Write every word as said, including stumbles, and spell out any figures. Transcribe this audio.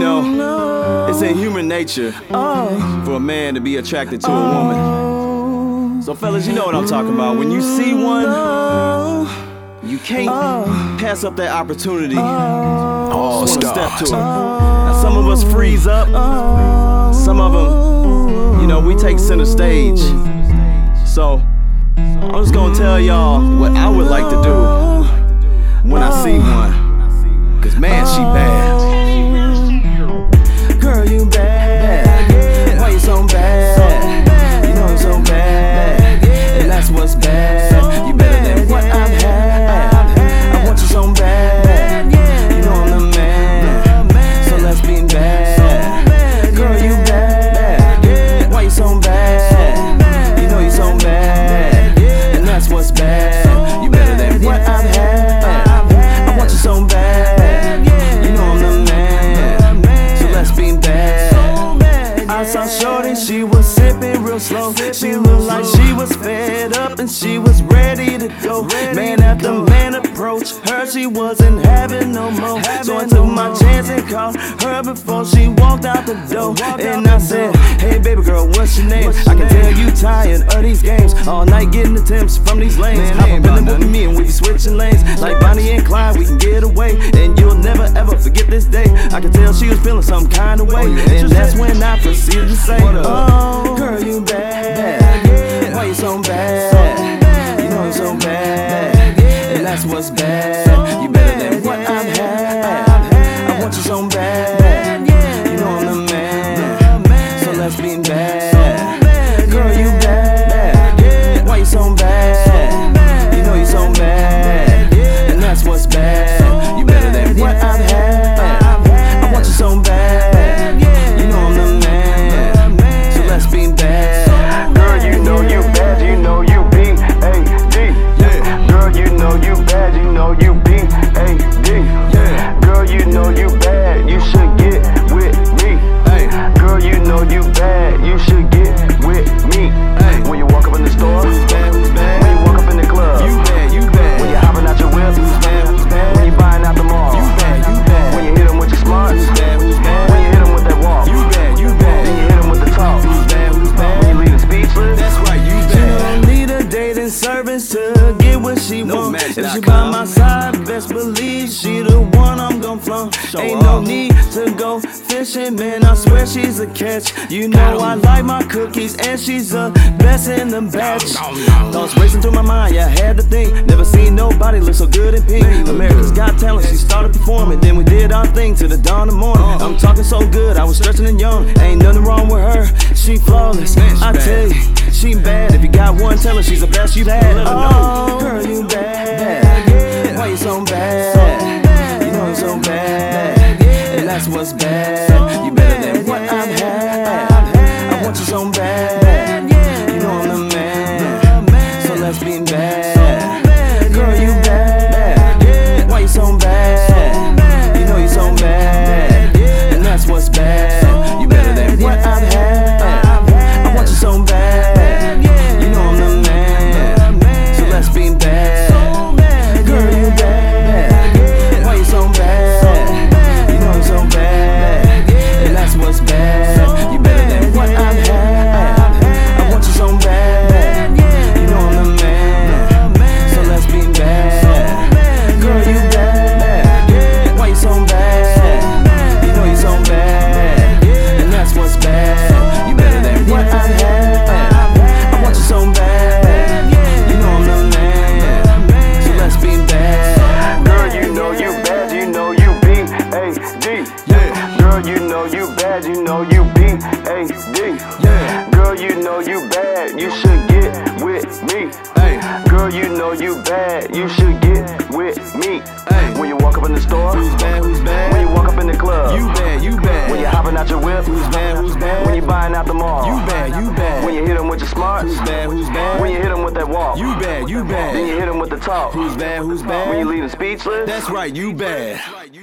know, no. It's in human nature oh. for a man to be attracted to oh. a woman. So fellas, you know what I'm talking about. When you see one, no. you can't oh. pass up that opportunity. All Stars. Step to it. Now, some of us freeze up. Oh. Some of them, you know, we take center stage. So I'm just gonna tell y'all what I would like to do when I see one. Cause man, she bad. Girl, you bad. bad. Why you so bad? so bad? You know I'm so bad, bad. And that's what's bad. So you better than what yeah. I've had. I, I want you so bad. bad yeah. You know I'm the man, the man. So let's be bad. So bad. Girl, yeah. you bad. bad. Why you so bad? so bad? You know you so bad, bad. Yeah. And that's what's bad. So you better than yeah. what I've had. I've had. I want you so bad. I saw shorty, she was sipping real slow. She looked like she was fed up and she was ready to go. Man after man approached her, she wasn't having no more. So I took my chance and called her before she walked out the door. And I said, hey baby girl, what's your name? I can tell you tired of these games, all night getting attempts from these lanes. Hop up in the with me and we be switching lanes. Like Bonnie and Clyde, we can get away. And you'll never ever forget this day. I could tell she was feeling some kind of way. And that's when I proceeded. Say, oh, girl, you bad. bad. Why you so bad? so bad? You know I'm so bad, bad. And that's what's bad. So you better bad. than what yeah. I've, had. I've had. I want you so bad. bad yeah. You know I'm the man, the man. So let's be bad. So bad. Girl, you bad. bad. Yeah. Why you so bad? so bad? You know you so bad, bad. Yeah. And that's what's bad. So you better than yeah. what I've had. I've had. I want you so bad. bad. Yeah. You know I'm the man. Being bad. Girl, you know you bad, you know you be A D. Yeah. Girl, you know you bad, you know you be A D. Yeah. Girl, you know you bad, you should get with me. Hey. Girl, you know you bad, you should get with me. Hey. When you walk up in the store, who's bad, who's bad? When you walk up in the club, you bad, you bad. When you hopping out your whip, who's bad, who's bad? When you buying out the mall, you bad, you bad. When you hit them with your smarts, who's bad, who's bad? When you hit them with that walk, you bad, you bad. Then you hit them with the talk. That's right, you bad. She don't need a dating service to get what she no wants. If she by my side, best believe she the one I'm gon' flaunt. Ain't no need to go fishing, man, I swear she's a catch. You know I like my cookies and she's the best in the batch. Thoughts racing through my mind, yeah, I had to think. Never seen nobody look so good in pink. America's Got Talent, she started performing. Then we did our thing till the dawn of morning. I'm talking so good, I was stretching and young. Ain't nothing wrong with her, she flawless. I tell you, she bad. If you got one, tell her she's the best you've had. Oh, girl, you bad. bad. Why you so bad? so bad? You know I'm so bad, bad. Yeah. And that's what's bad. So you better than what yeah. I've, had. I've had. I want you so bad. bad yeah. You know I'm the man, the man. So let's be bad. So bad. Girl, you bad. bad. Yeah. Why you so bad? so bad? You know you so bad, bad. Yeah. And that's what's bad. So you better than yeah. what I've had. I want you so bad, yeah. You know I'm the man, the man. So let's be bad. So bad, girl, you bad. Yeah. Why you so bad? so bad? You know I'm so bad, yeah. And that's what's bad. So you better than what yeah. I've, had. I've had. I want you so bad, yeah. You know I'm the man, the man. So let's be bad. So bad, girl, you bad. Yeah. Why you so bad? so bad? You know you so bad, yeah. And that's what's bad. What I've had, I want you so bad. You know I'm the man, so let's be bad. Girl, you know you bad, you know you be A D. Yeah. Girl, you know you bad, you know you be A D. Yeah. Girl, you know you bad, you should get with me. Girl, you know you bad, you should get with me. When you walk up in the store, who's bad, who's bad? When you walk up in the club, you bad, you bad. When you hopping out your whip, who's bad, who's bad? When you buying out the mall, you bad, you bad. When you hit them with your smarts, who's bad, who's bad? When you hit them with that walk, you bad, you bad. Then you hit them with the talk, who's bad, who's bad? When you leave them speechless, that's right, you bad.